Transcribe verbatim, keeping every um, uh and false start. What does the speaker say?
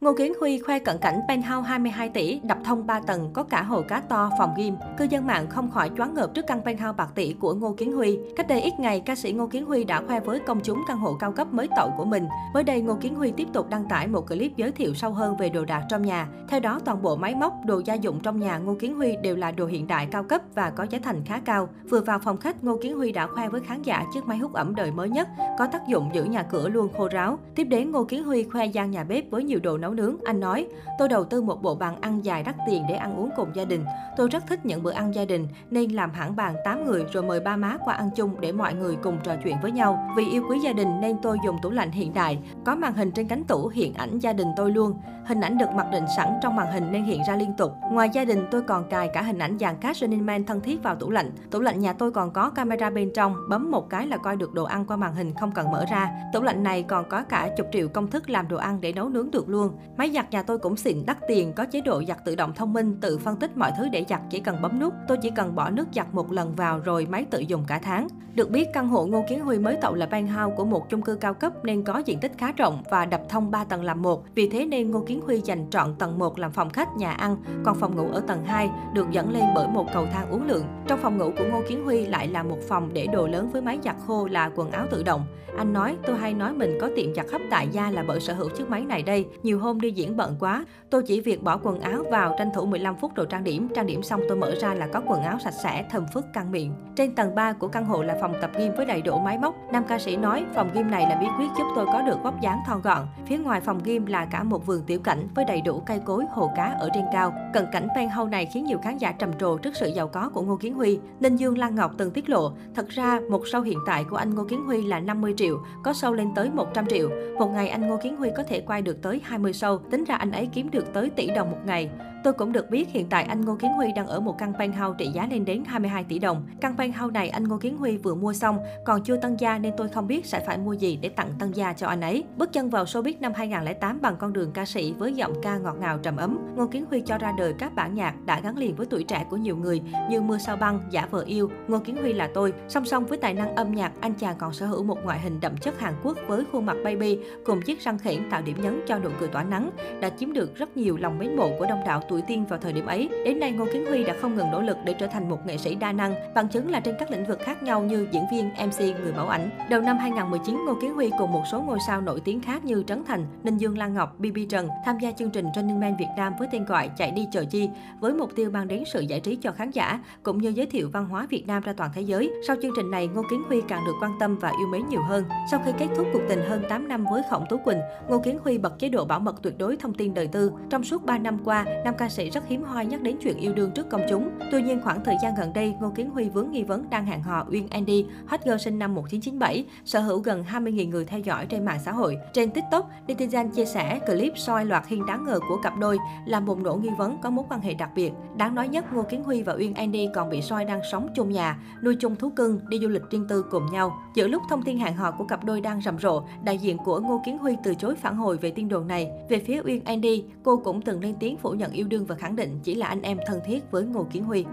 Ngô Kiến Huy khoe cận cảnh penthouse hai mươi hai tỷ, đập thông ba tầng, có cả hồ cá to, phòng gym. Cư dân mạng không khỏi choáng ngợp trước căn penthouse bạc tỷ của Ngô Kiến Huy. Cách đây ít ngày, ca sĩ Ngô Kiến Huy đã khoe với công chúng căn hộ cao cấp mới tậu của mình. Mới đây, Ngô Kiến Huy tiếp tục đăng tải một clip giới thiệu sâu hơn về đồ đạc trong nhà. Theo đó, toàn bộ máy móc, đồ gia dụng trong nhà Ngô Kiến Huy đều là đồ hiện đại cao cấp và có giá thành khá cao. Vừa vào phòng khách, Ngô Kiến Huy đã khoe với khán giả chiếc máy hút ẩm đời mới nhất, có tác dụng giữ nhà cửa luôn khô ráo. Tiếp đến, Ngô Kiến Huy khoe gian nhà bếp với nhiều đồ nấu nướng. Anh nói, tôi đầu tư một bộ bàn ăn dài đắt tiền để ăn uống cùng gia đình. Tôi rất thích những bữa ăn gia đình nên làm hẳn bàn tám người rồi mời ba má qua ăn chung để mọi người cùng trò chuyện với nhau. Vì yêu quý gia đình nên tôi dùng tủ lạnh hiện đại. Có màn hình trên cánh tủ hiện ảnh gia đình tôi luôn. Hình ảnh được mặc định sẵn trong màn hình nên hiện ra liên tục. Ngoài gia đình, tôi còn cài cả hình ảnh dàn cast Running Man thân thiết vào tủ lạnh. Tủ lạnh nhà tôi còn có camera bên trong, bấm một cái là coi được đồ ăn qua màn hình không cần mở ra. Tủ lạnh này còn có cả chục triệu công thức làm đồ ăn để nấu nướng được luôn. Máy giặt nhà tôi cũng xịn đắt tiền, có chế độ giặt tự động thông minh, tự phân tích mọi thứ để giặt, chỉ cần bấm nút. Tôi chỉ cần bỏ nước giặt một lần vào rồi máy tự dùng cả tháng. Được biết, căn hộ Ngô Kiến Huy mới tậu là penthouse của một chung cư cao cấp nên có diện tích khá rộng và đập thông ba tầng làm một. Vì thế nên Ngô Kiến Huy dành trọn tầng một làm phòng khách, nhà ăn, còn phòng ngủ ở tầng hai được dẫn lên bởi một cầu thang uốn lượn. Trong phòng ngủ của Ngô Kiến Huy lại là một phòng để đồ lớn với máy giặt khô là quần áo tự động. Anh nói, tôi hay nói mình có tiệm giặt khắp tại gia là bởi sở hữu chiếc máy này đây. Nhiều hôm đi diễn bận quá, tôi chỉ việc bỏ quần áo vào, tranh thủ mười lăm phút rồi trang điểm. Trang điểm xong tôi mở ra là có quần áo sạch sẽ, thơm phức căng miệng. Trên tầng ba của căn hộ là phòng tập gym với đầy đủ máy móc. Nam ca sĩ nói, phòng gym này là bí quyết giúp tôi có được vóc dáng thon gọn. Phía ngoài phòng gym là cả một vườn tiểu cảnh với đầy đủ cây cối, hồ cá ở trên cao. Cận cảnh penthouse này khiến nhiều khán giả trầm trồ trước sự giàu có của Ngô Kiến Huy. Ninh Dương Lan Ngọc từng tiết lộ, thật ra một show hiện tại của anh Ngô Kiến Huy là năm mươi triệu, có show lên tới một trăm triệu. Một ngày anh Ngô Kiến Huy có thể quay được tới hai mươi show, tính ra anh ấy kiếm được tới tỷ đồng một ngày. Tôi cũng được biết hiện tại anh Ngô Kiến Huy đang ở một căn penthouse trị giá lên đến hai mươi hai tỷ đồng. Căn penthouse này anh Ngô Kiến Huy vừa mua xong, còn chưa tân gia nên tôi không biết sẽ phải mua gì để tặng tân gia cho anh ấy. Bước chân vào showbiz năm hai nghìn không trăm lẻ tám bằng con đường ca sĩ với giọng ca ngọt ngào trầm ấm, Ngô Kiến Huy cho ra đời các bản nhạc đã gắn liền với tuổi trẻ của nhiều người như Mưa Sao Băng, Giả Vờ Yêu, Ngô Kiến Huy Là Tôi. Song song với tài năng âm nhạc, anh chàng còn sở hữu một ngoại hình đậm chất Hàn Quốc với khuôn mặt baby cùng chiếc răng khểnh tạo điểm nhấn cho nụ cười tỏa nắng, đã chiếm được rất nhiều lòng mến mộ của đông đảo tuổi teen vào thời điểm ấy. Đến nay, Ngô Kiến Huy đã không ngừng nỗ lực để trở thành một nghệ sĩ đa năng, bằng chứng là trên các lĩnh vực khác nhau như diễn viên, em xê, người mẫu ảnh. Đầu năm hai nghìn không trăm mười chín, Ngô Kiến Huy cùng một số ngôi sao nổi tiếng khác như Trấn Thành, Ninh Dương Lan Ngọc, bê bê Trần tham gia chương trình Running Man Việt Nam với tên gọi Chạy Đi Chờ Chi, với mục tiêu mang đến sự giải trí cho khán giả cũng như giới thiệu văn hóa Việt Nam ra toàn thế giới. Sau chương trình này, Ngô Kiến Huy càng được quan tâm và yêu mến nhiều hơn. Sau khi kết thúc cuộc tình hơn tám năm với Khổng Tú Quỳnh, Ngô Kiến Huy bật chế độ bảo mật tuyệt đối thông tin đời tư. Trong suốt ba năm qua, nam ca sĩ rất hiếm hoi nhắc đến chuyện yêu đương trước công chúng. Tuy nhiên, khoảng thời gian gần đây, Ngô Kiến Huy vướng nghi vấn đang hẹn hò Uyên Andy, hot girl sinh năm một nghìn chín trăm chín mươi bảy, sở hữu gần hai mươi nghìn người theo dõi trên mạng xã hội. Trên TikTok, Didi Jan chia sẻ clip soi loạt hiên đáng ngờ của cặp đôi làm bùng nổ nghi vấn có mối quan hệ đặc biệt. Đáng nói nhất, Ngô Kiến Huy và Uyên Andy còn bị soi đang sống chung nhà, nuôi chung thú cưng, đi du lịch riêng tư cùng nhau. Giữa lúc thông tin hẹn hò của cặp đôi đang rầm rộ, đại diện của Ngô Kiến Huy từ chối phản hồi về tin đồn này. Về phía Uyên Andy, cô cũng từng lên tiếng phủ nhận yêu đương và khẳng định chỉ là anh em thân thiết với Ngô Kiến Huy.